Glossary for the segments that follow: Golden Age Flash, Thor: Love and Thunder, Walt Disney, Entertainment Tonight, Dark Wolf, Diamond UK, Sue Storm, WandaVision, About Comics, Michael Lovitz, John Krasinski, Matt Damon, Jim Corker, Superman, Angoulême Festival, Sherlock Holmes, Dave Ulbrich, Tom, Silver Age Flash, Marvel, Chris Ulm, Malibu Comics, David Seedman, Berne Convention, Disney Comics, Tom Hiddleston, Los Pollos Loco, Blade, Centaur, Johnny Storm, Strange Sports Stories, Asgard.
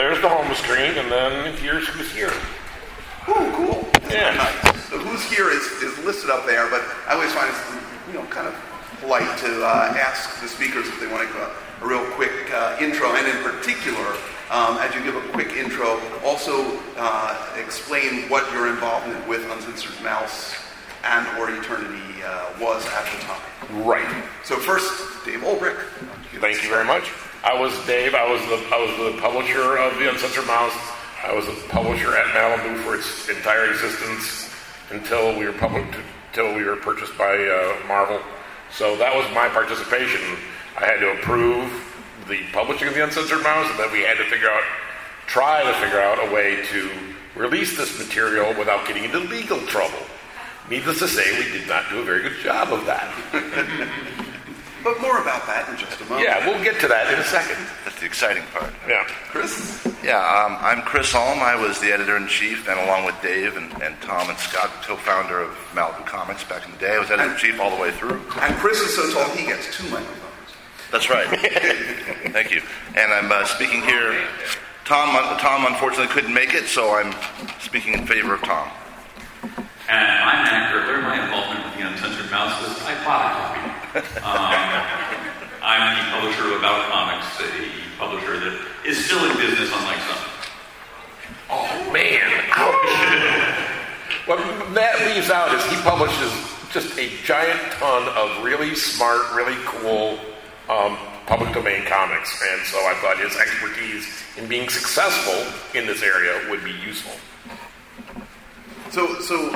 there's the home screen, and then here's who's here. Oh, cool. Yeah. Nice. The who's here is listed up there, but I always find it's, you know, kind of polite to ask the speakers if they want to go a real quick intro, and in particular, as you give a quick intro, also explain what your involvement with Uncensored Mouse and or Eternity was at the time. Right. So first, Dave Ulbrich. Thank you very much. I was Dave. I was the publisher of the Uncensored Mouse. I was a publisher at Malibu for its entire existence until we were purchased by Marvel. So that was my participation. I had to approve the publishing of the Uncensored Mouse, and then we had to try to figure out a way to release this material without getting into legal trouble. Needless to say, we did not do a very good job of that. But more about that in just a moment. Yeah, we'll get to that in a second. That's the exciting part. Yeah. Chris? Yeah, I'm Chris Ulm. I was the editor-in-chief, and along with Dave and Tom and Scott, co-founder of Malibu Comics back in the day. I was editor-in-chief all the way through. And Chris is so tall, he gets two microphones. That's right. Thank you. And I'm speaking here. Tom unfortunately couldn't make it, so I'm speaking in favor of Tom. And I'm Matt Gertler. My involvement with the Uncensored Mouse is I bought a copy. I'm the publisher of About Comics, a publisher that is still in business, unlike some. Oh man! Ouch. What Matt leaves out is he publishes just a giant ton of really smart, really cool. Public domain comics, and so I thought his expertise in being successful in this area would be useful. So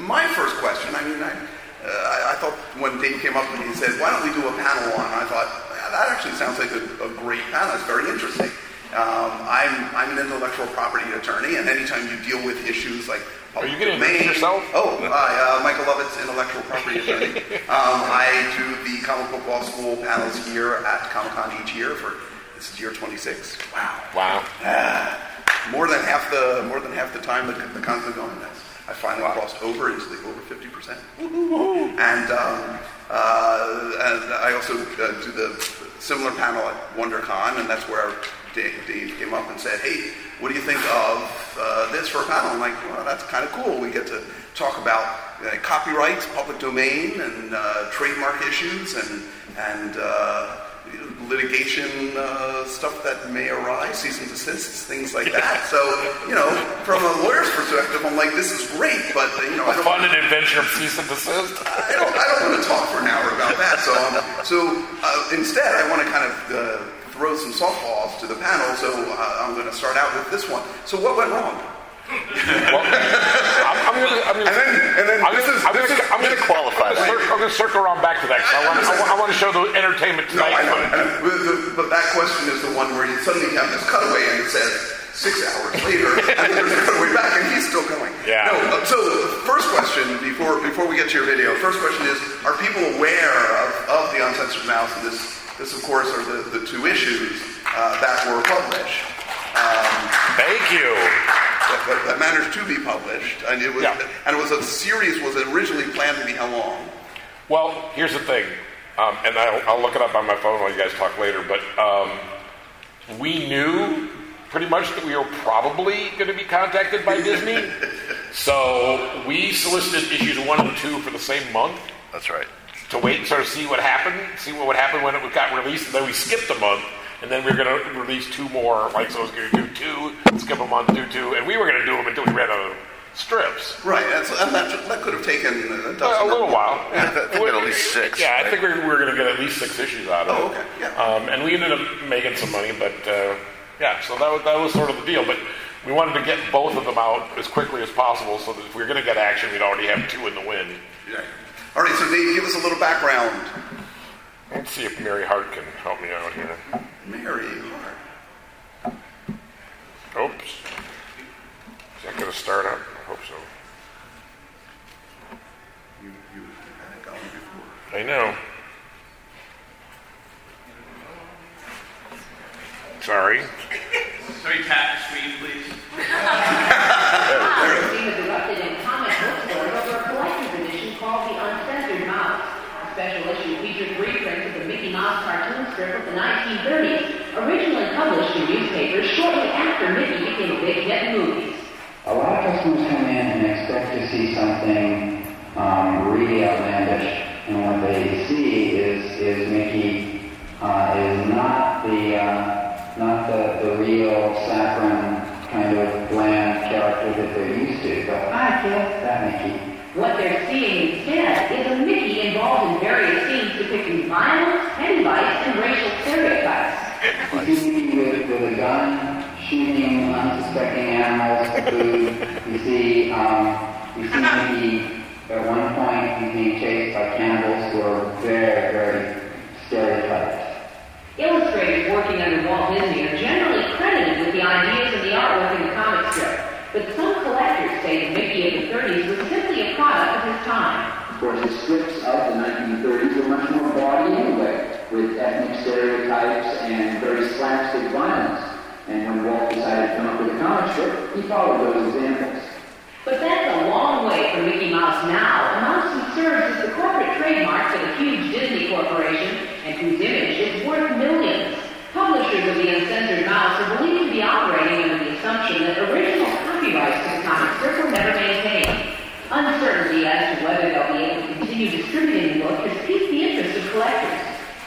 my first question, I thought when Dave came up and he said, why don't we do a panel on, I thought, that actually sounds like a great panel, it's very interesting. I'm an intellectual property attorney, and anytime you deal with issues like public domain... Are you going to introduce yourself? Oh, Michael Lovitz, intellectual property attorney. I do the comic book law school panels here at Comic Con each year. This is year 26. Wow. More than half the time the cons are going. I finally crossed over into the over 50%. Woo-hoo-hoo. And I also do the similar panel at WonderCon, and that's where Dave came up and said, hey, what do you think of this for a panel? I'm like, well, that's kind of cool. We get to talk about copyrights, public domain, and trademark issues, and litigation stuff that may arise, cease and desists, things like that. So, from a lawyer's perspective, I'm like, this is great, but, I don't... Fun and adventure of cease and desist. I don't want to talk for an hour about that. So instead, I want to kind of... throw some softballs to the panel, so I'm going to start out with this one. So what went wrong? Well, I'm going to qualify. I'm going to circle around back to that, because I want to show the entertainment tonight. No, I know. But that question is the one where you suddenly have this cutaway and it says 6 hours later, and there's a cutaway back, and he's still going. Yeah. No, so first question, before we get to your video, first question is, are people aware of the Uncensored Mouse and this? This, of course, are the two issues that were published. Thank you. That managed to be published. And it was, the series was originally planned to be how long? Well, here's the thing, and I'll look it up on my phone while you guys talk later, but we knew pretty much that we were probably going to be contacted by Disney, so we solicited issues 1 and 2 for the same month. That's right. To wait and sort of see what would happen when it got released, and then we skipped a month, and then we were going to release 2 more, like, so I was going to do 2, skip a month, do 2, and we were going to do them until we ran out of strips. Right, that could have taken a little while. Yeah. I think at least 6. Yeah, right? I think we were going to get at least 6 issues out of it. Oh, okay, yeah. And we ended up making some money, but, so that was sort of the deal, but we wanted to get both of them out as quickly as possible, so that if we were going to get action, we'd already have 2 in the wind. Yeah. All right, so Dave, give us a little background. Let's see if Mary Hart can help me out here. Mary Hart. Oops. Is that going to start up? I hope so. You had gone before. I know. Sorry. Sorry, tap the screen, please. Special issue featured reprints of the Mickey Mouse cartoons strip of the 1930s, originally published in newspapers shortly after Mickey became a big hit in movies. A lot of customers come in and expect to see something really outlandish, and what they see is Mickey is not the real saccharine kind of bland character that they're used to. But I guess that Mickey. What they're seeing instead is a Mickey involved in various scenes depicting violence, petty vice, and racial stereotypes. You see Mickey with a gun, shooting unsuspecting animals for food. You see Mickey at one point he's being chased by cannibals who are very, very stereotyped. Illustrators working under Walt Disney are generally credited with the ideas and the artwork in the comic strip, but some collectors say that Mickey in the 30s was simply a product of his time. Of course, the strips of the 1930s were much more bawdy anyway, with ethnic stereotypes and very slapstick violence. And when Walt decided to come up with a comic strip, he followed those examples. But that's a long way from Mickey Mouse now, a mouse who serves as the corporate trademark for the huge Disney Corporation and whose image is worth millions. Publishers of The Uncensored Mouse are believed to be operating under the assumption that original copyrights to the comic strip were never maintained. Uncertainty as to whether they'll be able to continue distributing the book has piqued the interest of collectors.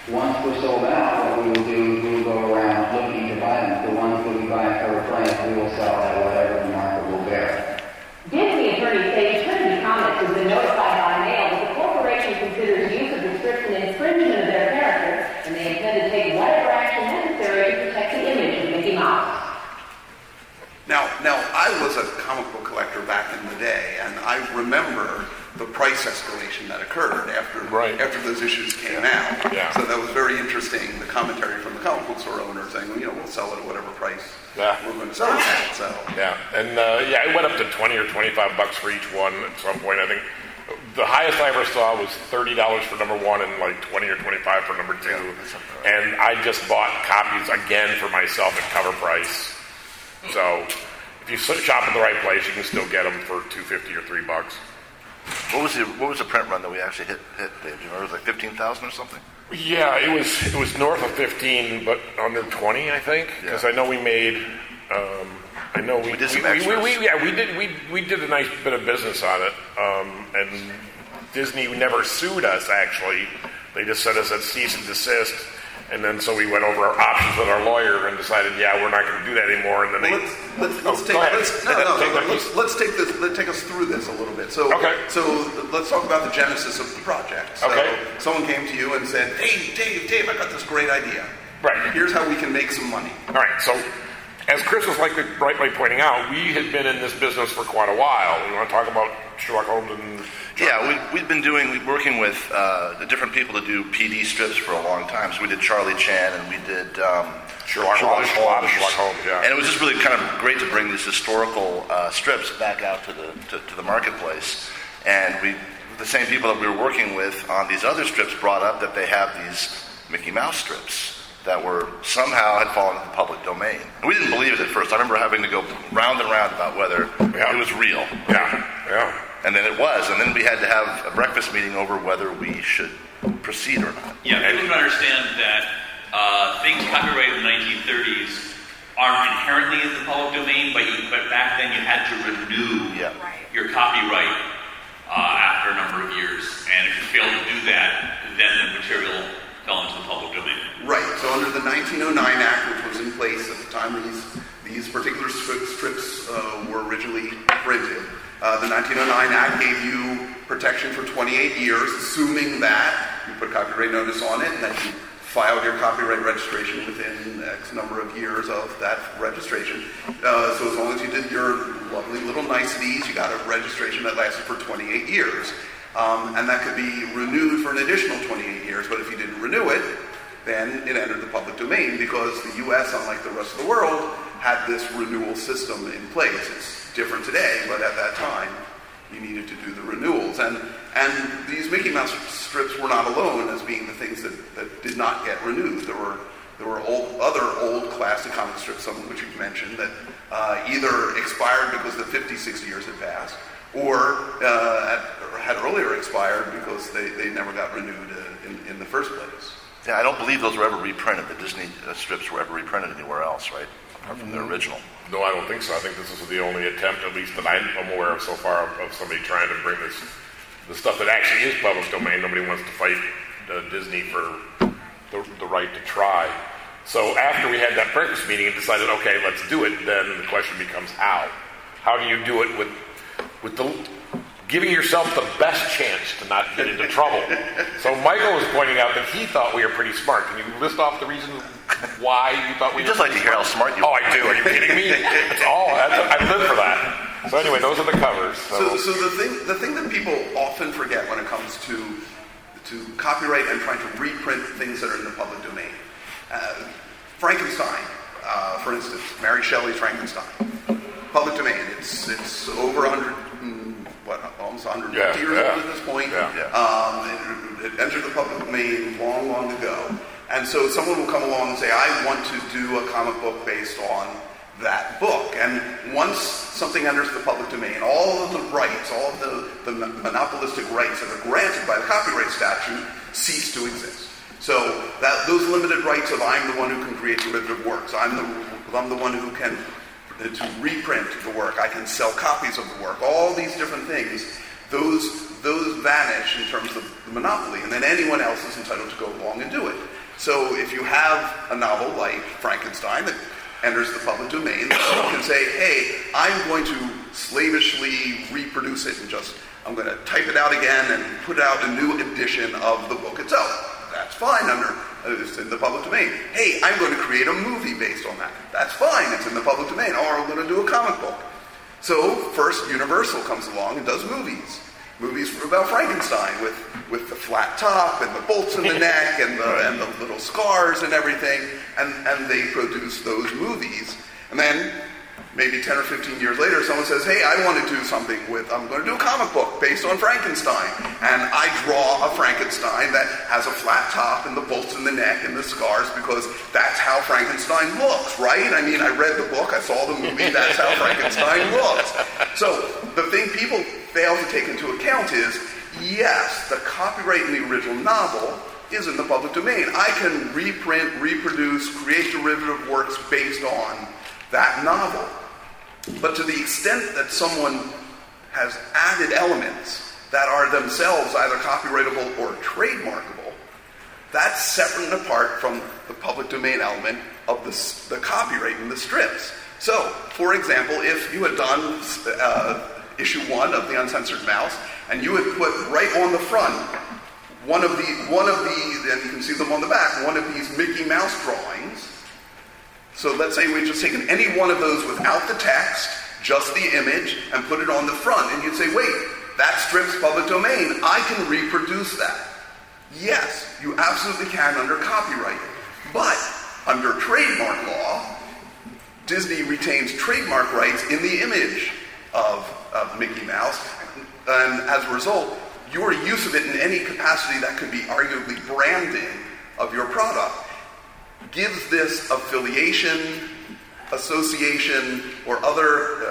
Once we're sold out, what we will do is we will go around looking to buy them. The ones that we buy for a price, we will sell at whatever the market will bear. Disney attorney Dave Seedman Comics has been notified by mail that the corporation considers use of the script an infringement of their character, and they intend to take whatever action necessary to protect the image of Mickey Mouse. Now, I was a comic book collector back in the day, and I remember the price escalation that occurred after those issues came out. Yeah. So that was very interesting, the commentary from the comic book store owners saying, we'll sell it at whatever price we're going to sell it at. So. Yeah, and it went up to $20 or $25 for each one at some point. I think the highest I ever saw was $30 for number one and like $20 or $25 for number two. Yeah, and I just bought copies again for myself at cover price. So, if you shop at the right place, you can still get them for $2.50 or $3. What was the print run that we actually hit, Dave? Do you remember? It was like 15,000 or something. Yeah, it was north of 15, but under 20, I think. Because I know we made, we did a nice bit of business on it, and Disney never sued us. Actually, they just sent us a cease and desist. And then so we went over our options with our lawyer and decided, we're not going to do that anymore. And then let's take us through this a little bit. So, okay. So let's talk about the genesis of the project. So someone came to you and said, "Hey, Dave, I got this great idea. Right. Here's how we can make some money." All right. So, as Chris was rightly pointing out, we had been in this business for quite a while. We want to talk about Sherlock Holmes and we've been working with the different people to do PD strips for a long time. So we did Charlie Chan and we did Sherlock Holmes. Yeah. And it was just really kind of great to bring these historical strips back out to the marketplace. And the same people that we were working with on these other strips brought up that they have these Mickey Mouse strips that were somehow had fallen into the public domain. And we didn't believe it at first. I remember having to go round and round about whether it was real. Yeah. And then it was, and then we had to have a breakfast meeting over whether we should proceed or not. Yeah, people don't understand that things copyrighted in the 1930s are inherently in the public domain, but back then you had to renew your copyright after a number of years, and if you failed to do that, then the material fell into the public domain. Right, so under the 1909 Act, which was in place at the time these particular strips were originally printed, the 1909 Act gave you protection for 28 years, assuming that you put copyright notice on it and that you filed your copyright registration within X number of years of that registration. So as long as you did your lovely little niceties, you got a registration that lasted for 28 years. And that could be renewed for an additional 28 years, but if you didn't renew it, then it entered the public domain because the U.S., unlike the rest of the world, had this renewal system in place. It's different today, but at that time, you needed to do the renewals. And these Mickey Mouse strips were not alone as being the things that did not get renewed. There were other old classic comic strips, some of which you've mentioned, that either expired because the 56 years had passed, or had earlier expired because they never got renewed in the first place. Yeah, I don't believe those were ever reprinted. The Disney strips were ever reprinted anywhere else, right? Apart from the original. No, I don't think so. I think this is the only attempt, at least that I'm aware of so far, of somebody trying to bring this, the stuff that actually is public domain. Nobody wants to fight Disney for the right to try. So after we had that breakfast meeting and decided, okay, let's do it, then the question becomes how. How do you do it with the... giving yourself the best chance to not get into trouble. So Michael was pointing out that he thought we were pretty smart. Can you list off the reason why you thought we were smart? Just like to hear how smart you are. Oh, I do. Are you kidding me? It's all. I live for that. So anyway, those are the covers. So the thing that people often forget when it comes to copyright and trying to reprint things that are in the public domain. Frankenstein, for instance, Mary Shelley's Frankenstein. Public domain. It's over 150 years old at this point. Yeah. It entered the public domain long, long ago. And so someone will come along and say, I want to do a comic book based on that book. And once something enters the public domain, all of the rights, all of the monopolistic rights that are granted by the copyright statute cease to exist. So that those limited rights of I'm the one who can create derivative works, I'm the one who can... to reprint the work, I can sell copies of the work, all these different things, those vanish in terms of the monopoly, and then anyone else is entitled to go along and do it. So if you have a novel like Frankenstein that enters the public domain, you can say, hey, I'm going to slavishly reproduce it and I'm going to type it out again and put out a new edition of the book itself. That's fine, it's in the public domain. Hey, I'm going to create a movie based on that. That's fine, it's in the public domain. Or I'm going to do a comic book. So first Universal comes along and does movies. Movies about Frankenstein with the flat top and the bolts in the neck and the little scars and everything. And they produce those movies. And then maybe 10 or 15 years later, someone says, hey, I want to do something I'm going to do a comic book based on Frankenstein. And I draw a Frankenstein that has a flat top and the bolts in the neck and the scars because that's how Frankenstein looks, right? I mean, I read the book, I saw the movie, that's how Frankenstein looks. So the thing people fail to take into account is, yes, the copyright in the original novel is in the public domain. I can reprint, reproduce, create derivative works based on that novel. But to the extent that someone has added elements that are themselves either copyrightable or trademarkable, that's separate and apart from the public domain element of the copyright in the strips. So, for example, if you had done issue 1 of The Uncensored Mouse, and you had put right on the front one of these, and you can see them on the back, one of these Mickey Mouse drawings. So let's say we've just taken any one of those without the text, just the image, and put it on the front. And you'd say, wait, that strip's public domain. I can reproduce that. Yes, you absolutely can under copyright. But under trademark law, Disney retains trademark rights in the image of Mickey Mouse. And as a result, your use of it in any capacity that could be arguably branding of your product gives this affiliation, association, or other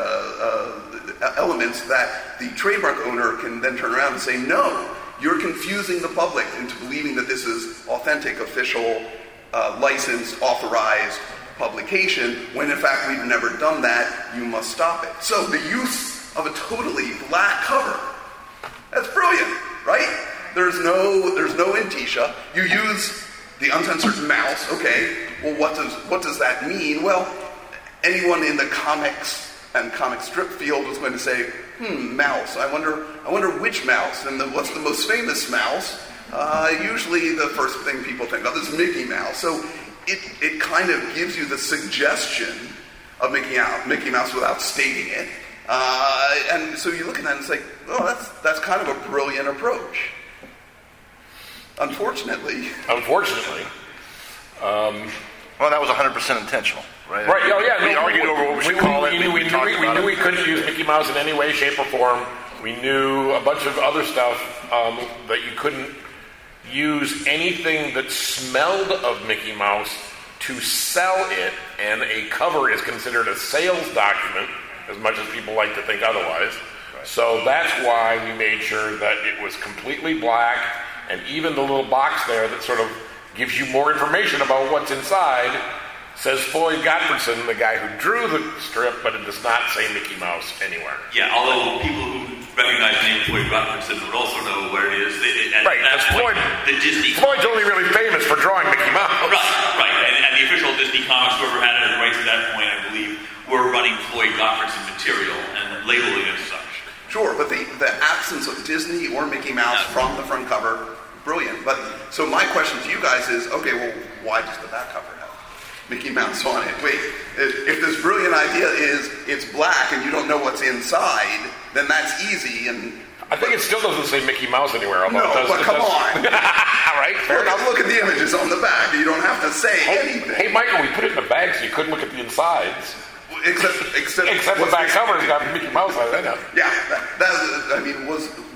elements that the trademark owner can then turn around and say, no, you're confusing the public into believing that this is authentic, official, licensed, authorized publication, when in fact we've never done that, you must stop it. So the use of a totally black cover, that's brilliant, right? There's no indicia. You use The Uncensored Mouse, okay, well, what does that mean? Well, anyone in the comics and comic strip field is going to say, mouse, I wonder which mouse, and what's the most famous mouse? Usually the first thing people think of is Mickey Mouse. So it kind of gives you the suggestion of Mickey Mouse without stating it. And so you look at that and it's like, oh, that's kind of a brilliant approach. Unfortunately. Well, that was 100% intentional, right? Right, oh yeah. We argued over what we should call it. We knew we couldn't use Mickey Mouse in any way, shape, or form. We knew a bunch of other stuff that you couldn't use anything that smelled of Mickey Mouse to sell it, and a cover is considered a sales document, as much as people like to think otherwise. Right. So that's why we made sure that it was completely black. And even the little box there that sort of gives you more information about what's inside, says Floyd Gottfredson, the guy who drew the strip, but it does not say Mickey Mouse anywhere. Yeah, although people who recognize the name Floyd Gottfredson would also know where it is. Floyd's only really famous for drawing Mickey Mouse. Right. And the official Disney Comics, whoever had it right at that point, I believe, were running Floyd Gottfredson material and labeling it as such. Sure, but the absence of Disney or Mickey Mouse from the front cover, brilliant. But so my question to you guys is, okay, well, why does the back cover have Mickey Mouse on it? Wait, if this brilliant idea is it's black and you don't know what's inside, then that's easy. And I think it still doesn't say Mickey Mouse anywhere. Although it does. On. All right, fair enough. Look at the images on the back. You don't have to say anything. Hey, Michael, we put it in the bag so you couldn't look at the insides. Except the back cover's got Mickey Mouse on it. Yeah,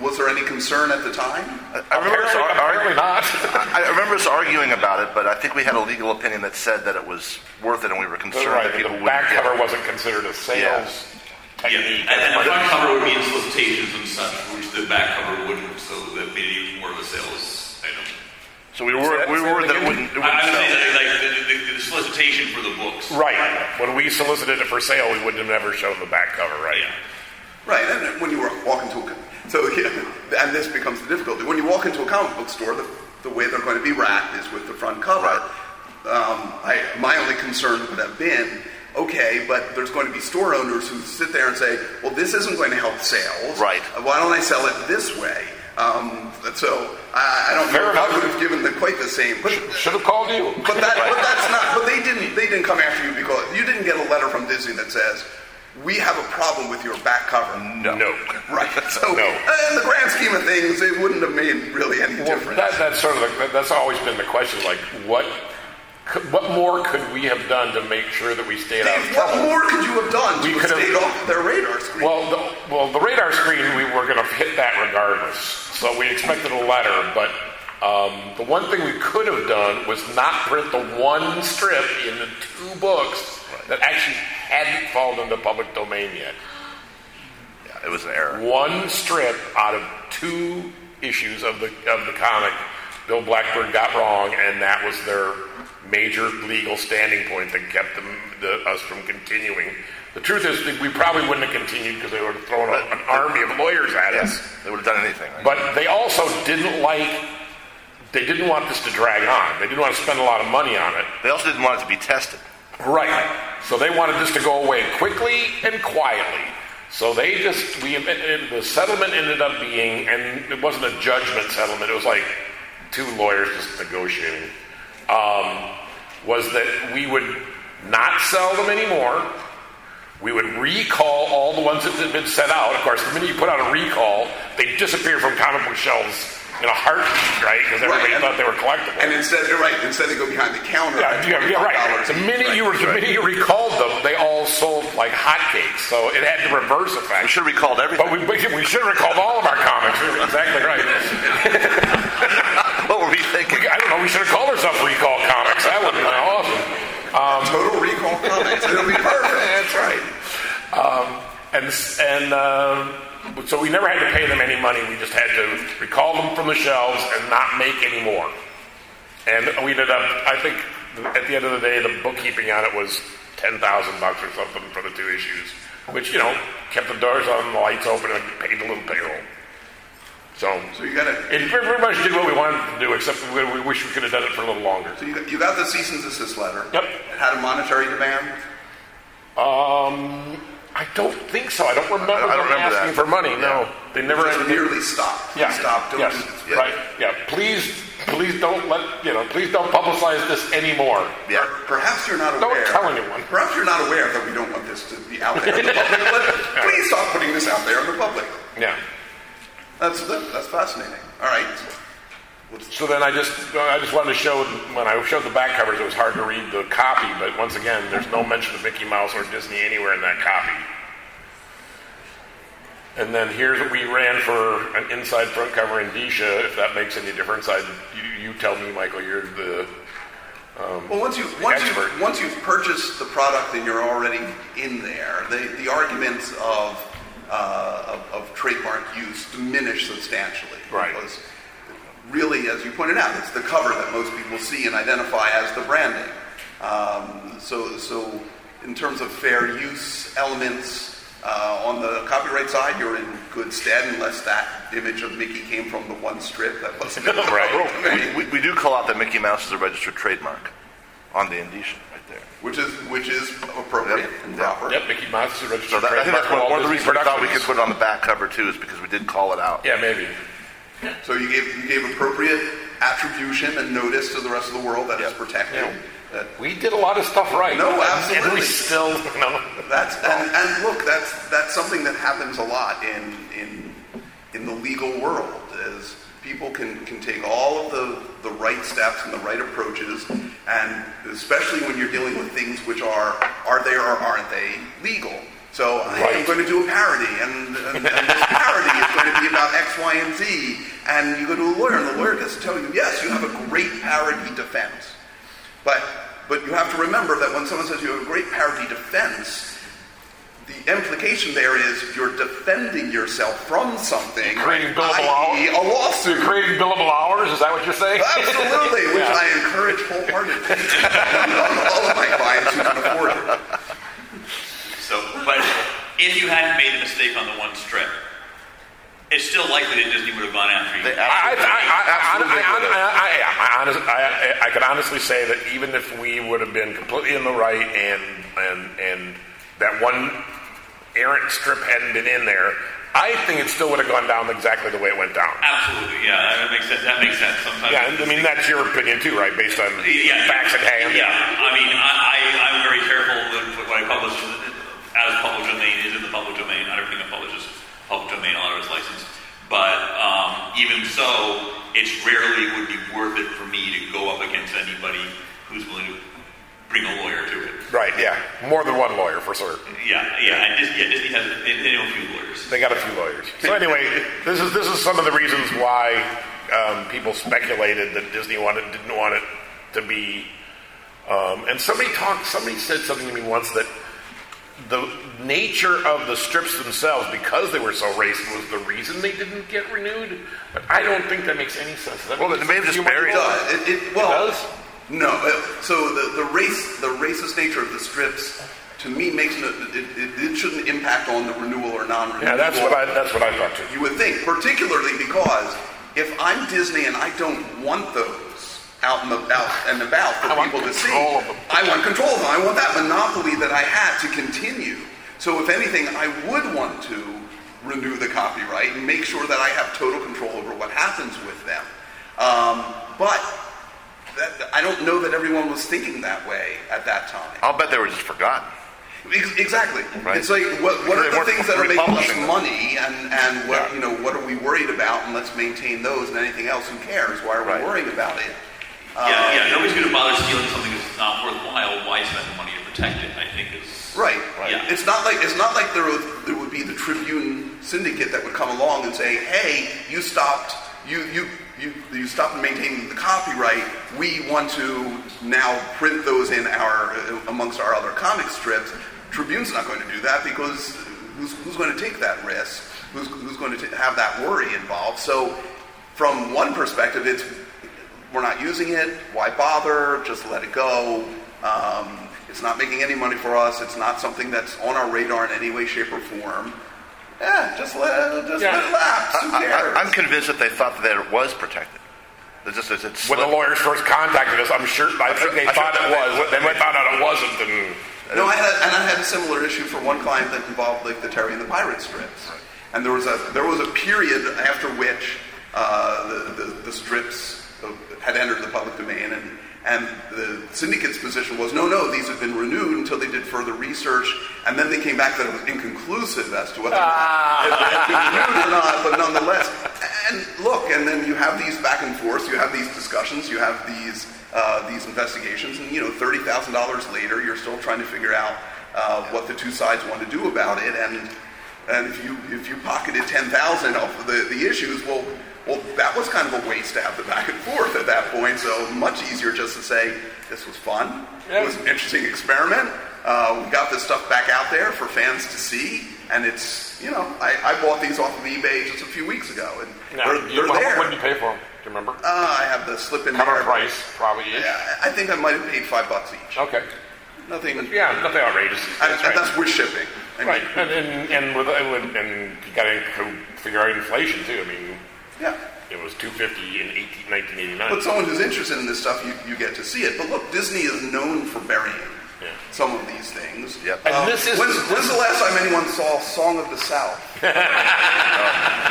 was there any concern at the time? I remember us arguing. I remember us arguing about it, but I think we had a legal opinion that said that it was worth it, and we were concerned that people wouldn't get it. The back cover wasn't considered a sales technique. And the front cover would be in solicitations and such, which the back cover wouldn't, so that made it even more of a sales item. So we were worried that it wouldn't sell, like the solicitation for the books. Right. When we solicited it for sale, we would have never shown the back cover, right? Yeah. Right. And when you were walking to and this becomes the difficulty. When you walk into a comic book store, the way they're going to be wrapped is with the front cover. Right. My only concern would have been, okay, but there's going to be store owners who sit there and say, well, this isn't going to help sales. Right. Why don't I sell it this way? I don't know if I would have given them quite the same. Should have called you. But they didn't. They didn't come after you because you didn't get a letter from Disney that says, we have a problem with your back cover. No. Right. So, no. In the grand scheme of things, it wouldn't have made really any difference. That's always been the question. Like, what more could we have done to make sure that we stayed out of trouble? What more could you have done to have stayed off their radar screen? Well, the radar screen, we were going to hit that regardless. So we expected a letter, but the one thing we could have done was not print the one strip in the two books that actually hadn't fallen into public domain yet. Yeah, it was an error. One strip out of two issues of the comic, Bill Blackbird got wrong, and that was their major legal standing point that kept us from continuing. The truth is that we probably wouldn't have continued because they would have thrown an army of lawyers at us. They would have done anything. Right? But they also they didn't want this to drag on. They didn't want to spend a lot of money on it. They also didn't want it to be tested. Right. So they wanted this to go away quickly and quietly. So the settlement ended up being, and it wasn't a judgment settlement, it was like two lawyers just negotiating. Was that we would not sell them anymore. We would recall all the ones that had been set out. Of course, the minute you put out a recall, they disappear from comic book shelves in a heartbeat, right? Because everybody thought they were collectible. And instead they go behind the counter. $5. The minute you recalled them, they all sold like hotcakes. So it had the reverse effect. We should have recalled everything. But we should have recalled all of our comics. Exactly right. What were we thinking? I don't know. We should have called ourselves Recall Comics. That would have been awesome. Total Recall Comics. It'll be perfect. That's right. So we never had to pay them any money. We just had to recall them from the shelves and not make any more. And we ended up, I think, at the end of the day, the bookkeeping on it was $10,000 or something for the two issues, which kept the doors on, the lights open, and paid a little payroll. So it pretty much did what we wanted to do, except we wish we could have done it for a little longer. So you got the cease and desist letter. Yep. It had a monetary demand? I don't think so. I don't remember asking for money. Yeah. No. They never merely stopped. Yeah. Stopped. Yes. Yeah. Right. Yeah. Please don't please don't publicize this anymore. Yeah. Perhaps you're not aware. Don't tell anyone. Perhaps you're not aware that we don't want this to be out there in the public. But please stop putting this out there in the public. Yeah. That's fascinating. All right. So then I just wanted to show, when I showed the back covers, it was hard to read the copy, but once again, there's no mention of Mickey Mouse or Disney anywhere in that copy. And then here's what we ran for an inside front cover indicia, if that makes any difference. You tell me, Michael, you're the expert. Once you've purchased the product and you're already in there, the arguments of trademark use diminish substantially. Right. Because really, as you pointed out, it's the cover that most people see and identify as the branding. So in terms of fair use elements, on the copyright side, you're in good stead, unless that image of Mickey came from the one strip that wasn't in the right. We do call out that Mickey Mouse is a registered trademark on the indicia right there, which is appropriate and proper. Yep, Mickey Mouse is a registered trademark. I think that's one of the reasons I thought we could put it on the back cover too, is because we did call it out. Yeah, maybe. So you gave appropriate attribution and notice to the rest of the world that it's protected. Yeah. We did a lot of stuff right. No, absolutely. And we still, and look, that's something that happens a lot in the legal world, is people can take all of the right steps and the right approaches, and especially when you're dealing with things which are they or aren't they legal. So I'm going to do a parody, and this parody is going to be about X, Y, and Z. And you go to a lawyer, and the lawyer gets to tell you, yes, you have a great parody defense. But you have to remember that when someone says you have a great parody defense, the implication there is you're defending yourself from something. You're creating billable hours? A lawsuit. You're creating billable hours? Is that what you're saying? Absolutely, which I encourage wholeheartedly. All of my clients who can afford it. So, but if you hadn't made the mistake on the one strip, it's still likely that Disney would have gone after you. I can honestly say that even if we would have been completely in the right and that one errant strip hadn't been in there, I think it still would have gone down exactly the way it went down. Absolutely, yeah, that makes sense. Sometimes. Yeah, I mean that's your opinion too, right? Based on facts at hand. Yeah, I mean I'm very careful with what I publish. As public domain is in the public domain. Not everything I publish is public domain, a lot of it's licensed. But even so, it's rarely would be worth it for me to go up against anybody who's willing to bring a lawyer to it. Right, yeah. More than one lawyer, for sure. Yeah. And Disney has a few lawyers. They got a few lawyers. So anyway, this is some of the reasons why people speculated that Disney didn't want it to be... and somebody said something to me once that the nature of the strips themselves, because they were so racist, was the reason they didn't get renewed. But I don't think that makes any sense. Well, it may have just buried it. It does? No. So the racist nature of the strips, to me, makes it shouldn't impact on the renewal or non-renewal. Yeah, that's what I thought too. You would think, particularly because if I'm Disney and I don't want those out and about for people to see. I want control of them. I want that monopoly that I had to continue. So if anything, I would want to renew the copyright and make sure that I have total control over what happens with them. But I don't know that everyone was thinking that way at that time. I'll bet they were just forgotten. Exactly. Right. It's like, what are the things that are making us money, and what, you know, what are we worried about, and let's maintain those, and anything else, who cares? Why are we worrying about it? Nobody's going to bother stealing something that's not worthwhile. Why spend the money to protect it? I think is right. Yeah. It's not like there would be the Tribune syndicate that would come along and say, "Hey, you stopped maintaining the copyright. We want to now print those in amongst our other comic strips." Tribune's not going to do that because who's going to take that risk? Who's going to have that worry involved? So, from one perspective, it's we're not using it, why bother, just let it go, it's not making any money for us, it's not something that's on our radar in any way, shape, or form. Yeah, just let it lapse. Who cares? I'm convinced that they thought that it was protected. It's when the lawyers first contacted us, I think they thought it was. They might found out it wasn't. No, I had a similar issue for one client that involved like the Terry and the Pirate strips. Right. And there was a period after which the strips had entered the public domain, and the syndicate's position was, no, these have been renewed until they did further research, and then they came back that it was inconclusive as to whether it had been renewed or not, but nonetheless. And look, and then you have these back and forth, you have these discussions, you have these investigations, and, you know, $30,000 later, you're still trying to figure out what the two sides want to do about it, and if you pocketed $10,000 off of the issues, well, that was kind of a waste to have the back and forth at that point, so much easier just to say, this was fun, it was an interesting experiment, we got this stuff back out there for fans to see, and it's, you know, I bought these off of eBay just a few weeks ago, and they're there. What did you pay for them? Do you remember? I have the slip in. Cover price, probably. Each. Yeah, I think I might have paid $5 each. Okay. Nothing. Yeah, nothing outrageous. That's with shipping. Right, and you got to figure out inflation too. I mean, yeah, it was $2.50 in 1989. But someone who's interested in this stuff, you get to see it. But look, Disney is known for burying some of these things. Yep. And when's the last time anyone saw Song of the South?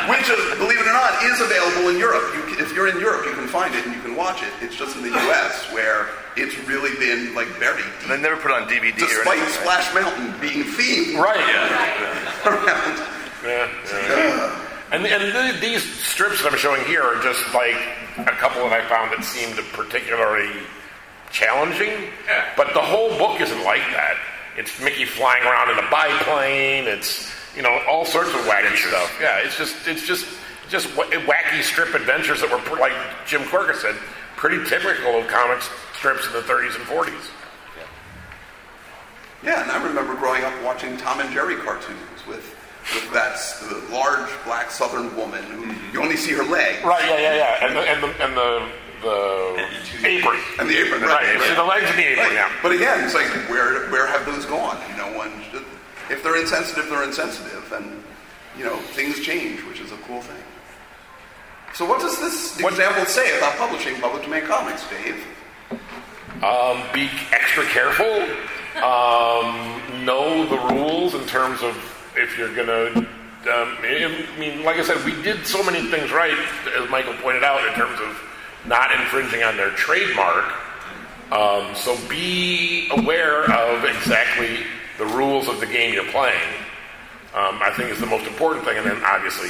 Which, believe it or not, is available in Europe. If you're in Europe, you can find it and you can watch it. It's just in the U.S. where it's really been like buried. And they never put it on DVD despite or Splash Mountain being themed. Right. Yeah. Around. Yeah. And these strips that I'm showing here are just like a couple that I found that seemed particularly challenging, but the whole book isn't like that. It's Mickey flying around in a biplane. It's all sorts of wacky stuff. Yeah, it's just wacky strip adventures that were, like Jim Corker said, pretty typical of comic strips in the 30s and 40s. Yeah, and I remember growing up watching Tom and Jerry cartoons with that large black Southern woman who you only see her leg. Right. Yeah. And the apron, right? So the legs and the apron, yeah. But again, it's like where have those gone? If they're insensitive, they're insensitive, and things change, which is a cool thing. So, what does this example say about publishing public domain comics, Dave? Be extra careful. Know the rules in terms of if you're gonna. Like I said, we did so many things right, as Michael pointed out, in terms of not infringing on their trademark. So be aware of exactly the rules of the game you're playing, I think is the most important thing. And then obviously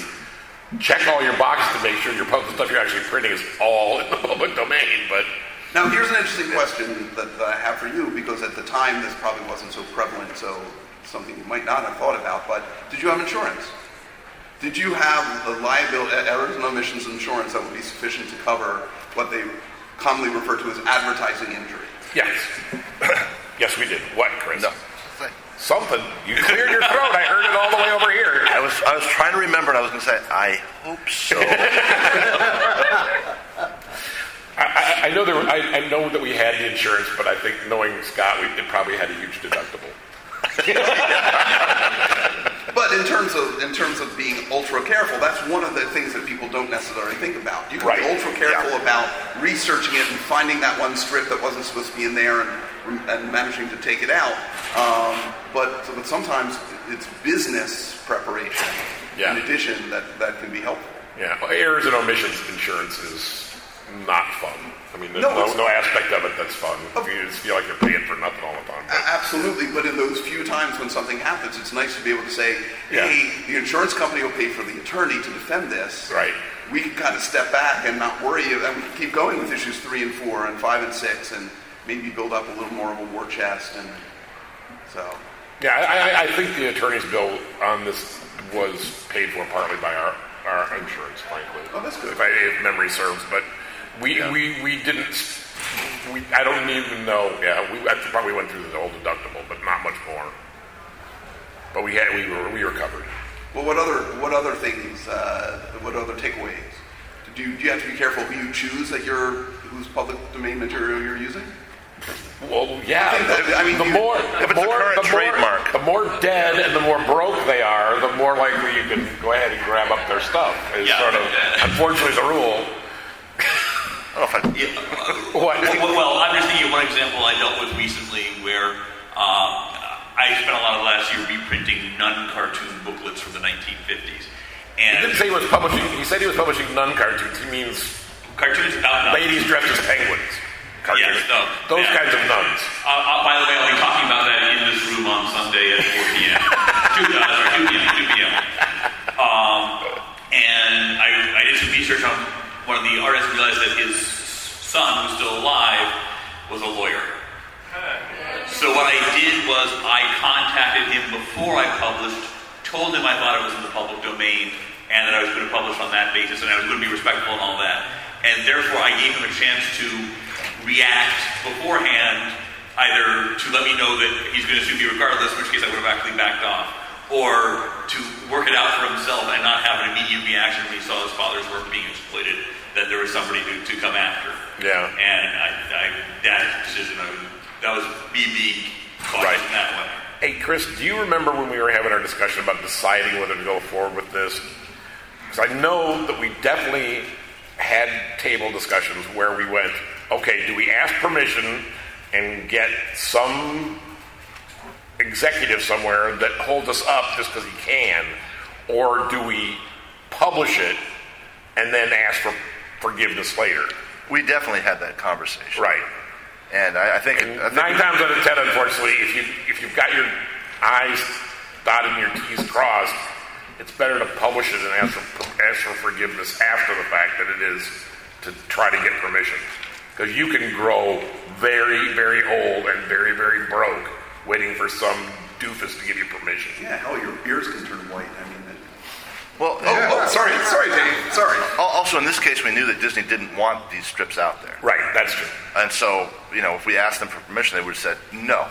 check all your boxes to make sure the stuff you're actually printing is all in the public domain. But now here's an interesting question that I have for you, because at the time this probably wasn't so prevalent, so something you might not have thought about, but did you have insurance? Did you have the liability, errors and omissions insurance that would be sufficient to cover what they commonly refer to as advertising injury? Yes. Yes, we did. What, Chris? No. Something. You cleared your throat. I heard it all the way over here. I was trying to remember, and I was going to say, I hope so. I know that we had the insurance, but I think knowing Scott, it probably had a huge deductible. But in terms of being ultra careful, that's one of the things that people don't necessarily think about. You can be ultra careful about researching it and finding that one strip that wasn't supposed to be in there and managing to take it out. But sometimes it's business preparation in addition that can be helpful. Yeah, errors and omissions insurance is not fun. I mean, there's no aspect of it that's fun. You just feel like you're paying for nothing all the time. Right? Absolutely, but in those few times when something happens, it's nice to be able to say, hey, the insurance company will pay for the attorney to defend this. Right. We can kind of step back and not worry, and we can keep going with issues 3 and 4 and 5 and 6 and maybe build up a little more of a war chest. And so. Yeah, I think the attorney's bill on this was paid for partly by our insurance, frankly. Oh, that's good. If memory serves, but... We didn't, I don't even know, I probably went through the whole deductible, but not much more. But we were covered. Well, what other things, what other takeaways? Do you have to be careful who you choose, whose public domain material you're using? Well, yeah. The more dead and the more broke they are, the more likely you can go ahead and grab up their stuff. It's sort of, unfortunately, the rule. Well, I'm just thinking of one example I dealt with recently where I spent a lot of last year reprinting non-cartoon booklets from the 1950s. And he didn't say he was publishing. He said he was publishing non-cartoons. He means cartoons about ladies dressed as penguins. Cartoons. Yes, those kinds of nuns. By the way, I'll be talking about that in this room on Sunday at 4 p.m. 2 p.m. And I did some research on. One of the artists realized that his son, who's still alive, was a lawyer. So what I did was I contacted him before I published, told him I thought it was in the public domain, and that I was going to publish on that basis, and I was going to be respectful and all that. And therefore, I gave him a chance to react beforehand, either to let me know that he's going to sue me regardless, in which case I would have actually backed off, or to work it out for himself and not have an immediate reaction when he saw his father's work being exploited that there was somebody to come after. Yeah. And that was me being cautious in that way. Hey, Chris, do you remember when we were having our discussion about deciding whether to go forward with this? Because I know that we definitely had table discussions where we went, okay, do we ask permission and get some executive somewhere that holds us up just because he can, or do we publish it and then ask for forgiveness later? We definitely had that conversation. Right. And I think 9 times out of 10, unfortunately, if you've got your I's dotted and your T's crossed, it's better to publish it and ask for forgiveness after the fact than it is to try to get permission. Because you can grow very, very old and very, very broke waiting for some doofus to give you permission. Yeah, hell, your ears can turn white. I mean, sorry, Dave. Also, in this case, we knew that Disney didn't want these strips out there. Right, that's true. And so, if we asked them for permission, they would have said no.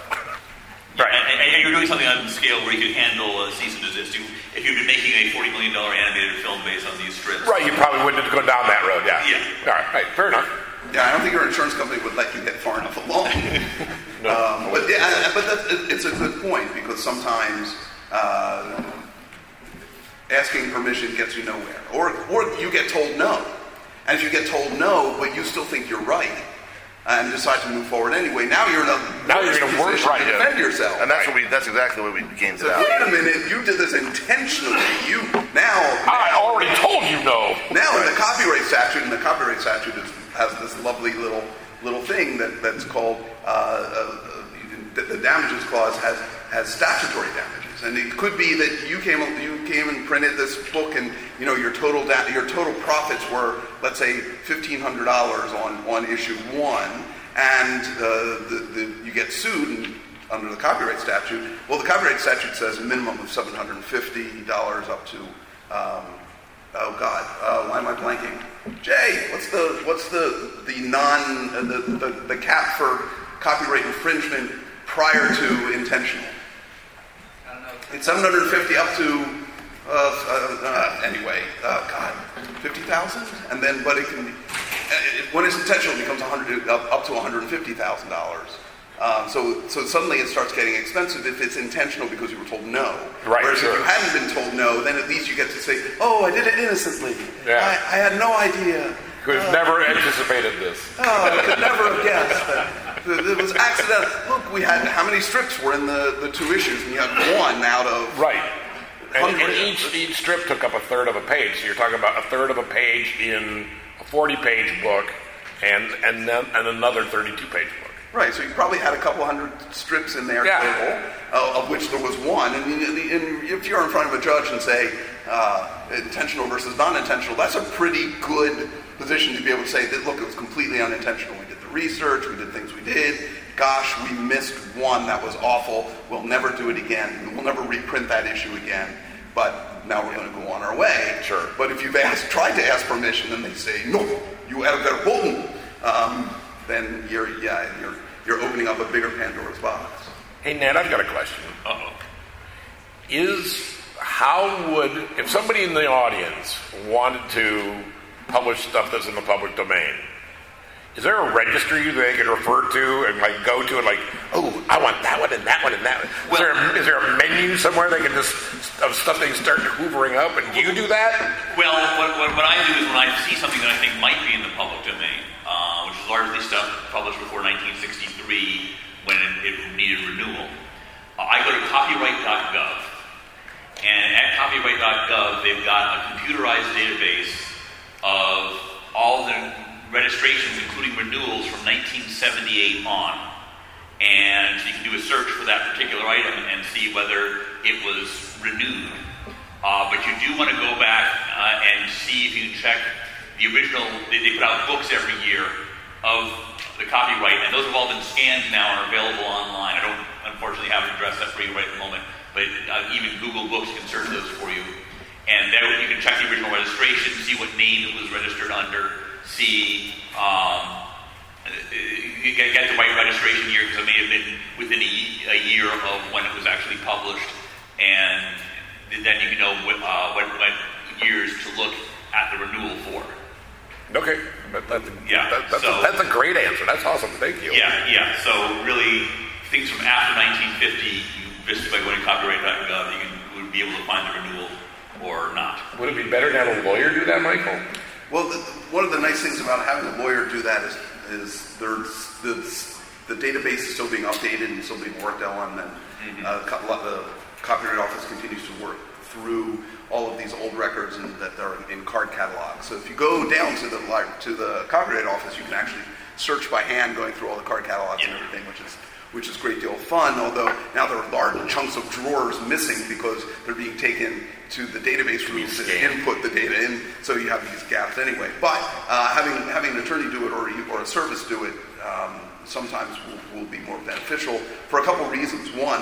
Right. And you're doing something on scale where you could handle a cease and desist. If you've been making a $40 million animated film based on these strips. Right, you probably wouldn't have gone down that road, yeah. All right, fair enough. Yeah, I don't think your insurance company would let you get far enough along. It's a good point, because sometimes asking permission gets you nowhere. Or you get told no. And if you get told no, but you still think you're right, and decide to move forward anyway. Now you're in a worse position to defend yourself. And that's exactly what we gained it out. Wait a minute, you did this intentionally. I already told you no. Now in the copyright statute, has this lovely little thing that's called the damages clause has statutory damages, and it could be that you came and printed this book, and your total profits were, let's say, $1,500 on issue one, and you get sued under the copyright statute. Well, the copyright statute says a minimum of $750 up to why am I blanking? Jay, what's the cap for copyright infringement prior to intentional? I don't know. It's $750 up to $50,000, and then when it's intentional, it becomes up to $150,000. So suddenly it starts getting expensive if it's intentional because you were told no. Right. Whereas if you hadn't been told no, then at least you get to say, oh, I did it innocently. Yeah. I had no idea. Could have never anticipated this. Oh, I could never have guessed that. It was accidental. Look, we had how many strips were in the two issues, and you had one out of... Right. And each strip took up a third of a page. So you're talking about a third of a page in a 40-page book and then another 32-page book. Right, so you probably had a couple hundred strips in there total, of which there was one. And if you're in front of a judge and say intentional versus non-intentional, that's a pretty good position to be able to say that, look, it was completely unintentional. We did the research, we did things we did. Gosh, we missed one that was awful. We'll never do it again. We'll never reprint that issue again. But now we're going to go on our way. Sure. But if you've tried to ask permission and they say, no, you have a problem, then you're opening up a bigger Pandora's box. Hey, Ned, I've got a question. Uh-oh. If somebody in the audience wanted to publish stuff that's in the public domain, is there a registry they could refer to and go to and I want that one and that one and that one? Is there a menu somewhere they can just of stuff they start hoovering up? And do you do that? Well, what I do is when I see something that I think might be in the public domain, which is largely stuff published before 1963 when it needed renewal, I go to copyright.gov. And at copyright.gov, they've got a computerized database of all the registrations, including renewals, from 1978 on. And you can do a search for that particular item and see whether it was renewed. But you do want to go back and see if you can check the original. They put out books every year of the copyright, and those have all been scanned now and are available online. I don't, unfortunately, have an address that for you right at the moment, but even Google Books can search those for you. And there you can check the original registration, see what name it was registered under, see, you get the right registration year, because it may have been within a year of when it was actually published, and then you can know what years to look at the renewal for. Okay. That's a great answer. That's awesome. Thank you. Yeah. So really, things from after 1950, you just by going to copyright.gov, you would be able to find the renewal or not. Would it be better to have a lawyer do that, Michael? Well, one of the nice things about having a lawyer do that is the database is still being updated and still being worked on, and the Copyright Office continues to work through all of these old records that are in card catalogs. So if you go down to the Copyright Office, you can actually search by hand going through all the card catalogs and everything, which is a great deal of fun, although now there are large chunks of drawers missing because they're being taken to the database rooms to input the data in, so you have these gaps anyway. But having an attorney do it or a service do it sometimes will be more beneficial for a couple reasons. One,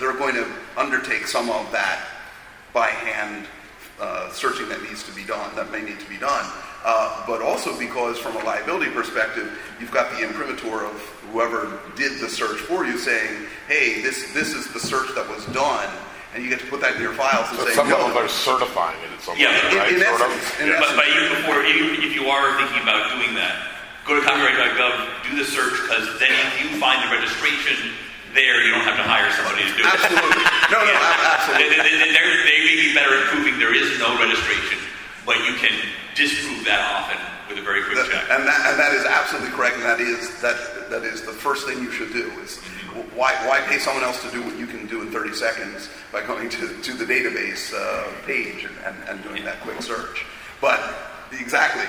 they're going to undertake some of that by hand searching that may need to be done. But also because from a liability perspective, you've got the imprimatur of whoever did the search for you saying, hey, this is the search that was done, and you get to put that in your files and say, some of them are certifying it at some point, right? But even before, if you are thinking about doing that, go to copyright.gov, do the search, because then if you find the registration there, you don't have to hire somebody to do it. Absolutely. Absolutely. They may be better at proving there is no registration, but you can disprove that often with a very quick check. And that is absolutely correct, and that is the first thing you should do is why pay someone else to do what you can do in 30 seconds by going to the database page and doing that quick search. But exactly.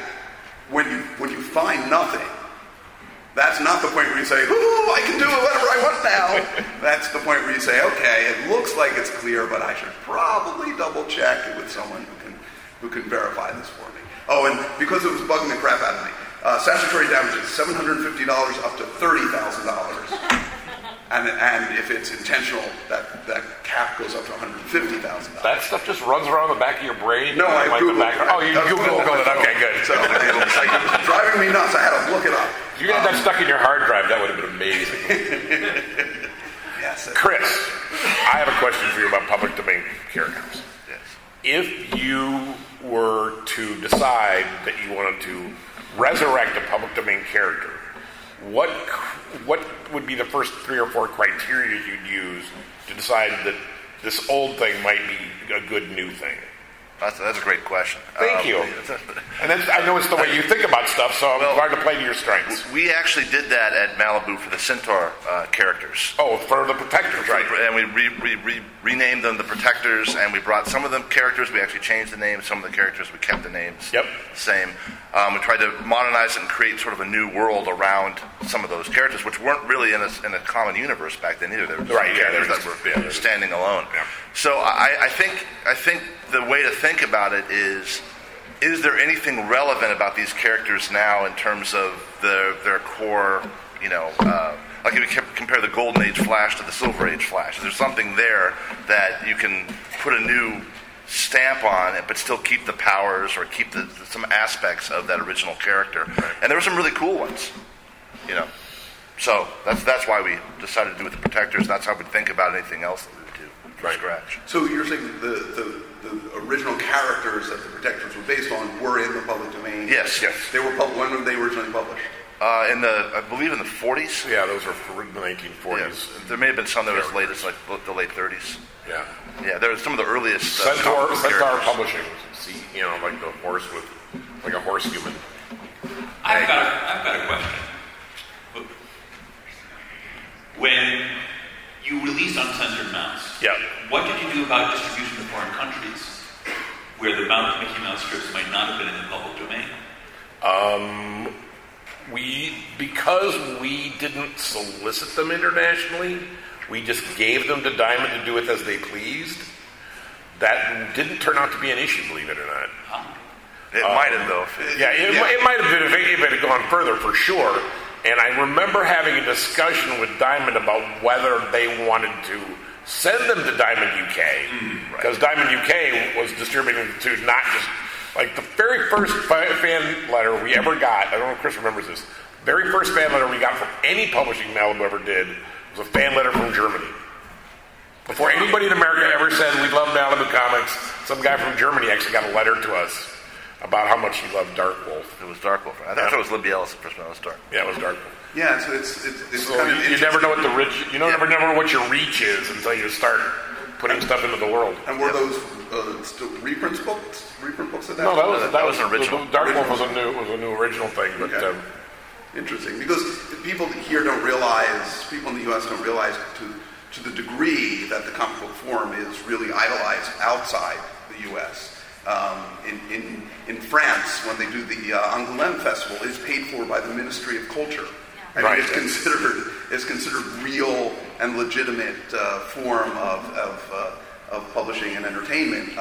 When you find nothing, that's not the point where you say, "Ooh, I can do whatever I want now." That's the point where you say, "Okay, it looks like it's clear, but I should probably double check it with someone who can verify this for me." Oh, and because it was bugging the crap out of me, statutory damages: $750 up to $30,000, and if it's intentional, that cap goes up to $150,000. That stuff just runs around the back of your brain? No, I Googled it. Oh, you Googled it. Okay, good. So it was like driving me nuts. I had to look it up. If you had that stuck in your hard drive, that would have been amazing. Yes. Chris, I have a question for you about public domain characters. Yes. If you were to decide that you wanted to resurrect a public domain character, what would be the first 3 or 4 criteria you'd use to decide that this old thing might be a good new thing? That's a great question. Thank you. And I know it's the way you think about stuff, so I'm glad to play to your strengths. We actually did that at Malibu for the Centaur characters. Oh, for the Protectors, right. And we renamed them the Protectors, and we brought some of them characters. We actually changed the names. Some of the characters, we kept the names the same. We tried to modernize and create sort of a new world around some of those characters, which weren't really in a common universe back then either. They were just characters that were standing alone. Yeah. So I think the way to think about it is there anything relevant about these characters now in terms of their core, like if you compare the Golden Age Flash to the Silver Age Flash, is there something there that you can put a new stamp on it but still keep the powers or keep some aspects of that original character? Right. And there were some really cool ones, So that's why we decided to do with the Protectors. That's how we think about anything else. Scratch. So you're saying the original characters that the Protectors were based on were in the public domain? Yes. They were published. When were they originally published? I believe in the 40s. Yeah, those were written in the 1940s. Yeah. There may have been some that was late, like the late 30s. Yeah. Yeah, there were some of the earliest. Centaur Publishing. See, like the horse with, like a horse human. I've got a question. When you released Uncensored Mouse. Yeah. What did you do about distribution to foreign countries where the Mickey Mouse strips might not have been in the public domain? Because we didn't solicit them internationally, we just gave them to Diamond to do with as they pleased. That didn't turn out to be an issue, believe it or not. It might have, though. It might have been if it had gone further, for sure. And I remember having a discussion with Diamond about whether they wanted to send them to Diamond UK, because Diamond UK was distributing to not just, like the very first fan letter we ever got, I don't know if Chris remembers this, very first fan letter we got from any publishing Malibu ever did was a fan letter from Germany. Before anybody in America ever said, we love Malibu Comics, some guy from Germany actually got a letter to us about how much he loved Dark Wolf. It was Dark Wolf. I thought it was Libby Ellis at first, but it was Dark Wolf. Yeah, it was Dark Wolf. Yeah, so it's so kind of you never know what the reach, never know what your reach is until you start putting stuff into the world. And were those reprints books? Reprint books at that? No, that was an original. Dark Wolf was a new original thing, but. Okay. Interesting, because people here don't realize, people in the U.S. don't realize to the degree that the comic book form is really idolized outside the U.S. In France, when they do the Angoulême Festival, it's paid for by the Ministry of Culture. Yeah. I mean, right. It's considered real and legitimate form of publishing and entertainment,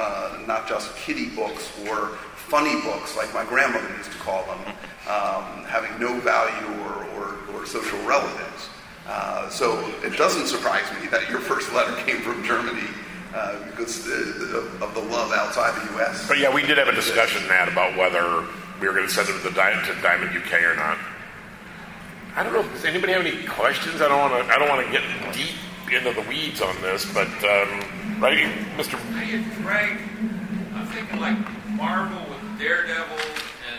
not just kiddie books or funny books, like my grandmother used to call them, having no value or social relevance. So it doesn't surprise me that your first letter came from Germany because of the love outside the U.S. But yeah, we did have a discussion, Matt, about whether we were going to send them to Diamond UK or not. I don't know. Does anybody have any questions? I don't want to get deep into the weeds on this, but right, Mr. Right. I'm thinking like Marvel with Daredevil and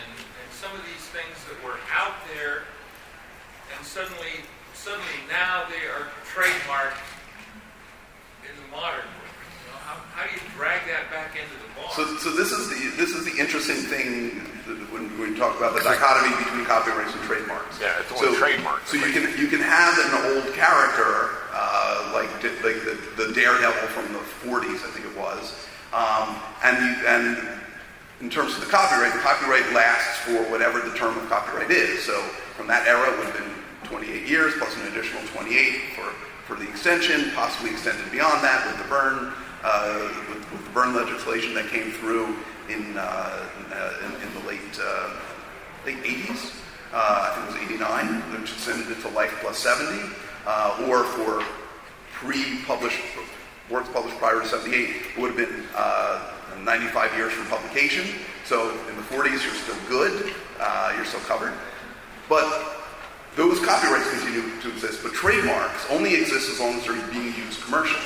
some of these things that were out there, and suddenly now they are trademarked in the modern world. You know, how do you drag that back into the bar? So this is the interesting thing when we talk about the dichotomy between copyrights and trademarks. Yeah, it's only trademarks. So you can have an old character like the Daredevil from the 40s, I think it was. And in terms of the copyright lasts for whatever the term of copyright is. So from that era, it would have been 28 years plus an additional 28 for the extension, possibly extended beyond that with the Byrne legislation that came through in the late 80s. I think it was 89, which extended it to life plus 70, or for pre-published works published prior to 78 would have been 95 years from publication. So in the 40s, you're still good. You're still covered. But those copyrights continue to exist. But trademarks only exist as long as they're being used commercially.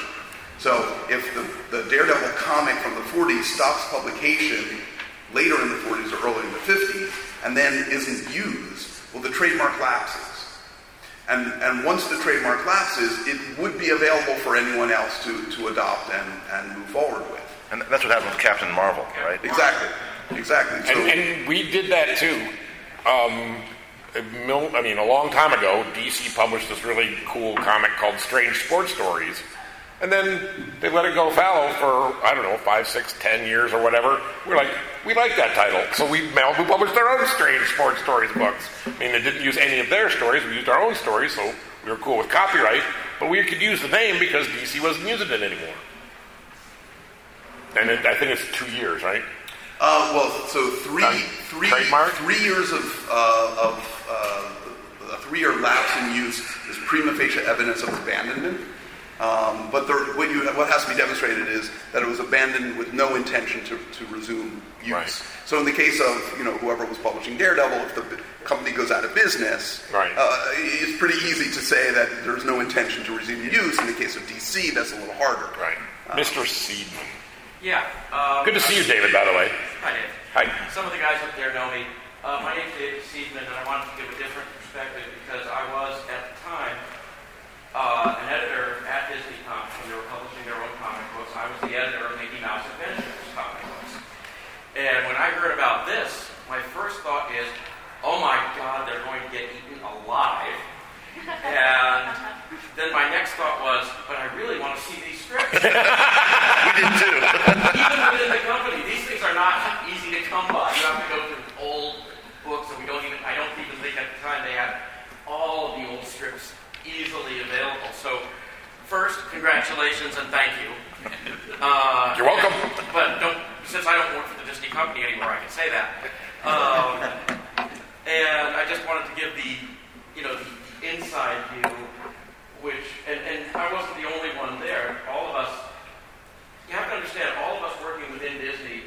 So if the Daredevil comic from the 40s stops publication later in the 40s or early in the 50s and then isn't used, well, the trademark lapses. And once the trademark lapses, it would be available for anyone else to adopt and move forward with. And that's what happened with Captain Marvel, right? Exactly. So, and we did that too. A long time ago, DC published this really cool comic called Strange Sports Stories. And then they let it go fallow for, 5, 6, 10 years or whatever. We're like, we like that title. So Malibu published their own Strange Sports Stories books. I mean, they didn't use any of their stories. We used our own stories, so we were cool with copyright. But we could use the name because DC wasn't using it anymore. And I think it's 2 years, right? So three years of a 3-year lapse in use is prima facie evidence of abandonment. But what has to be demonstrated is that it was abandoned with no intention to resume use. Right. So in the case of whoever was publishing Daredevil, if the company goes out of business, right. It's pretty easy to say that there's no intention to resume use. In the case of DC, that's a little harder. Right, Mr. Seedman. Yeah. Good to see you, David, by the way. Hi, Dave. Hi. Some of the guys up there know me. My name is David Seedman, and I wanted to give a different perspective because I was at the time. An editor at Disney Comics when they were publishing their own comic books. I was the editor of Mickey Mouse Adventures comic books. And when I heard about this, my first thought is, oh my God, they're going to get eaten alive. And then my next thought was, but I really want to see these strips. We did too. Even within the company, these things are not easy to come by. You have to go through old books that I don't even think at the time they had all of the old strips easily available. So, first, congratulations and thank you. You're welcome. But since I don't work for the Disney company anymore, I can say that. And I just wanted to give the inside view, and I wasn't the only one there. All of us. You have to understand. All of us working within Disney,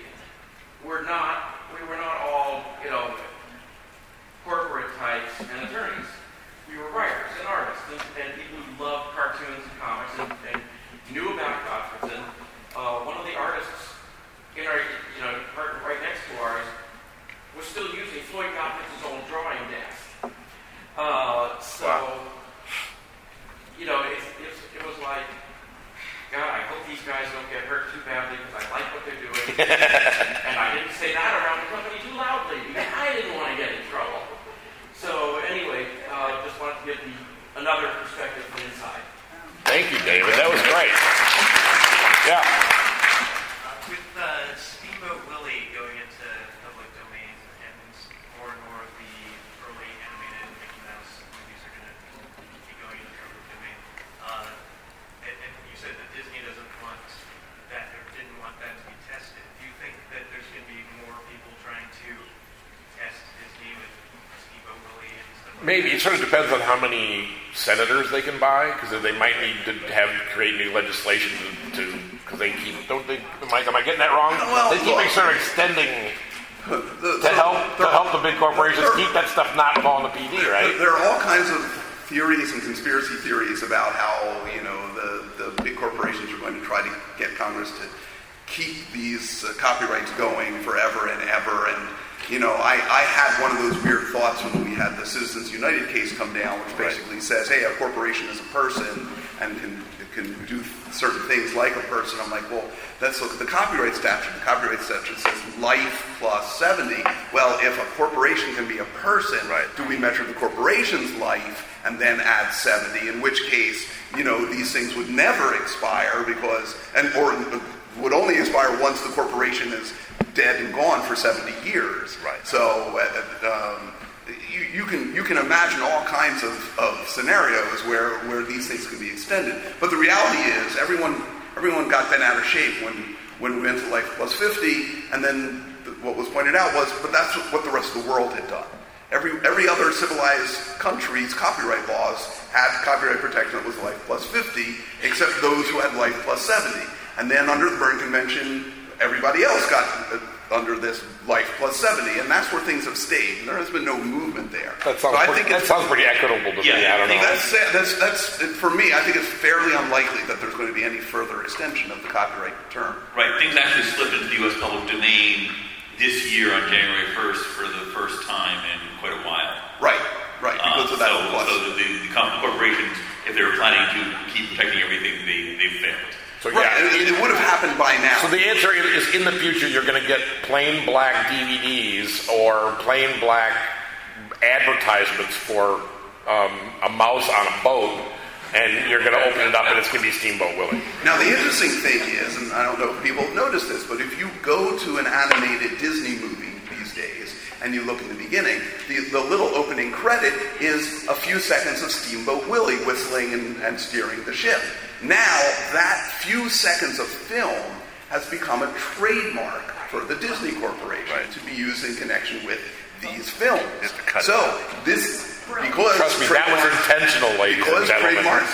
we were not all corporate types and attorneys. We were writers and artists and people who loved cartoons and comics and knew about Gottfredson. One of the artists right next to ours these guys don't get hurt too badly because I like what they're doing. And I didn't say that around the company too loudly because I didn't want to get in trouble. So anyway, just wanted to give another perspective from inside. Thank you, David. That was great. Yeah. With Steamboat Willie going into public domain, and more of the early animated Mickey Mouse movies are going to be going into public domain. And you said that Disney doesn't want that, or didn't want that to be tested. Do you think that there's going to be more people trying to test Disney with Steamboat Willie and stuff like Maybe that? It sort of depends on how many senators they can buy, because they might need to create new legislation to because they keep Mike, am I getting that wrong? Well, they keep sort of extending to help the big corporations keep that stuff not fall in the PD, right? There are all kinds of theories and conspiracy theories about how the big corporations are going to try to get Congress to keep these copyrights going forever and ever. And I had one of those weird thoughts when we had the Citizens United case come down, which basically says, hey, a corporation is a person and can do certain things like a person. I'm like, well, let's look at the copyright statute. The copyright statute says life plus 70. Well, if a corporation can be a person, do we measure the corporation's life and then add 70? In which case, these things would never expire or would only expire once the corporation is dead and gone for 70 years. Right. So you can imagine all kinds of scenarios where these things can be extended. But the reality is everyone got bent out of shape when we went to Life Plus 50, and then what was pointed out was, but that's what the rest of the world had done. Every other civilized country's copyright laws had copyright protection that was Life Plus 50, except those who had Life Plus 70. And then under the Berne Convention, everybody else got under this Life Plus 70, and that's where things have stayed. There has been no movement there. That sounds pretty equitable to me. I don't know. That's for me, I think it's fairly unlikely that there's going to be any further extension of the copyright term. Right. Things actually slipped into the U.S. public domain this year on January 1st for the first time in quite a while. Right. Right. Because of that. So the corporations, if they were planning to keep protecting everything, they failed. So, it would have happened by now. So the answer is, in the future, you're going to get plain black DVDs or plain black advertisements for a mouse on a boat, and you're going to open it up, and it's going to be Steamboat Willie. Now, the interesting thing is, and I don't know if people have noticed this, but if you go to an animated Disney movie these days, and you look in the beginning, the little opening credit is a few seconds of Steamboat Willie whistling and steering the ship. Now, that few seconds of film has become a trademark for the Disney Corporation to be used in connection with these films. Because trademarks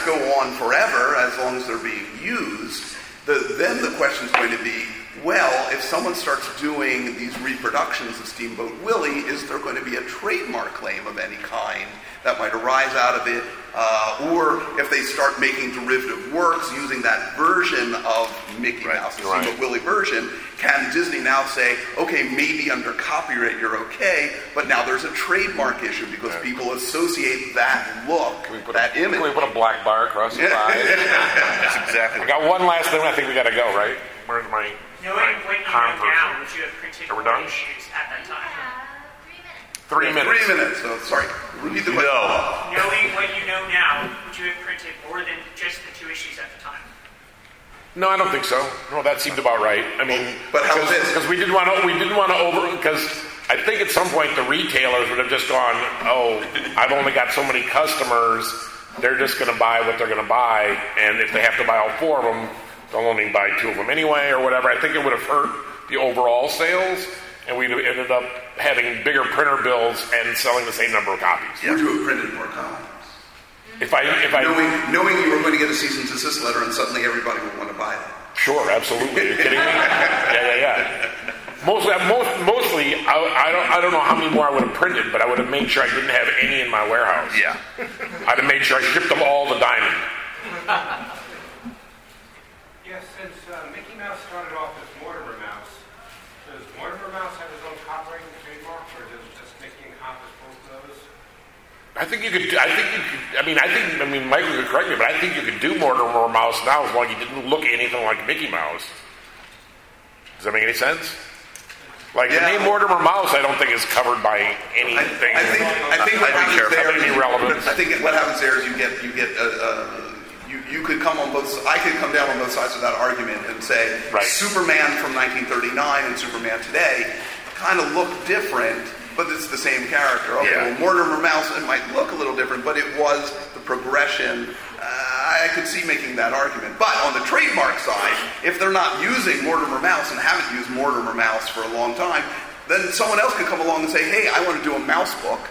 go on forever as long as they're being used, then the question is going to be, well, if someone starts doing these reproductions of Steamboat Willie, is there going to be a trademark claim of any kind that might arise out of it? Or if they start making derivative works using that version of Mickey Mouse, the Steamboat Willie version, can Disney now say, okay, maybe under copyright you're okay, but now there's a trademark issue because people associate that look, image. Can we put a black bar across the eye? That's exactly. We got one last thing. I think we got to go, right? Where's my... No, when you went down, would you have particular issues at that time? 3 minutes. 3 minutes. Oh, sorry. Repeat the question. No. Knowing what you know now, would you have printed more than just the two issues at the time? No, I don't think so. No, that seemed about right. I mean, because we didn't want to over, because I think at some point the retailers would have just gone, oh, I've only got so many customers. They're just going to buy what they're going to buy, and if they have to buy all four of them, they'll only buy two of them anyway, or whatever. I think it would have hurt the overall sales, and we'd have ended up having bigger printer bills and selling the same number of copies. Would you have printed more copies? Knowing you were going to get a cease and desist letter, and suddenly everybody would want to buy them. Sure, absolutely. Are you kidding me? Yeah. Mostly, I don't know how many more I would have printed, but I would have made sure I didn't have any in my warehouse. Yeah, I'd have made sure I shipped them all to Diamond. Yes, since Mickey Mouse started off as Mortimer Mouse, does Mortimer Mouse have his own copyright and trademark, or does Mickey encompass both of those? I think you could. I mean, Michael could correct me, but I think you could do Mortimer Mouse now as long as he didn't look anything like Mickey Mouse. Does that make any sense? Like the name Mortimer Mouse, I don't think is covered by anything. I think what happens there is you could come on both. I could come down on both sides of that argument and say Superman from 1939 and Superman today kind of look different. But it's the same character. Okay, yeah. Well, Mortimer Mouse, it might look a little different, but it was the progression. I could see making that argument. But on the trademark side, if they're not using Mortimer Mouse and haven't used Mortimer Mouse for a long time, then someone else could come along and say, hey, I want to do a mouse book.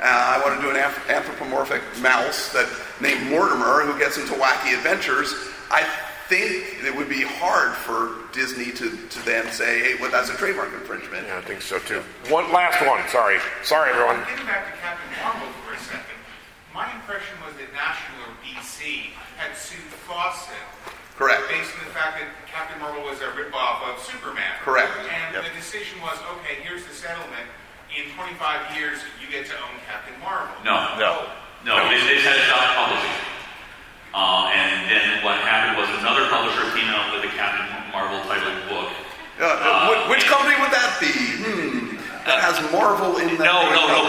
I want to do an anthropomorphic mouse that named Mortimer who gets into wacky adventures. I think it would be hard for Disney to then say, hey, well, that's a trademark infringement. Yeah, I think so, too. One last one. Sorry, everyone. Getting back to Captain Marvel for a second, my impression was that National or DC had sued Fawcett. Correct. Based on the fact that Captain Marvel was a ripoff of Superman. Correct. And the decision was, okay, here's the settlement. In 25 years, you get to own Captain Marvel. No. They said it's not publishing. And then what happened was another publisher came out with a Captain Marvel titled book. Which company would that be? That has Marvel in that. No,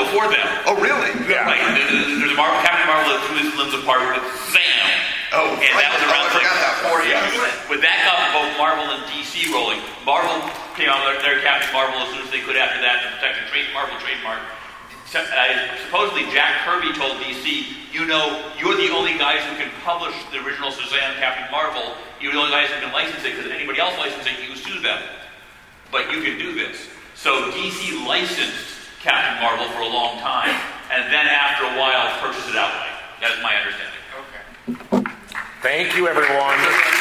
before that. Oh, really? Yeah. Right. There's a Marvel, Captain Marvel that threw his limbs apart with Zam. Oh, and that was around like 40 years. When that got both Marvel and DC rolling, Marvel came out with their Captain Marvel as soon as they could after that to protect the Marvel trademark. Supposedly Jack Kirby told DC, you're the only guys who can publish the original Suzanne Captain Marvel. You're the only guys who can license it, because anybody else licensing, you sue them. But you can do this. So DC licensed Captain Marvel for a long time, and then after a while purchased it outright. That's my understanding. Okay. Thank you, everyone.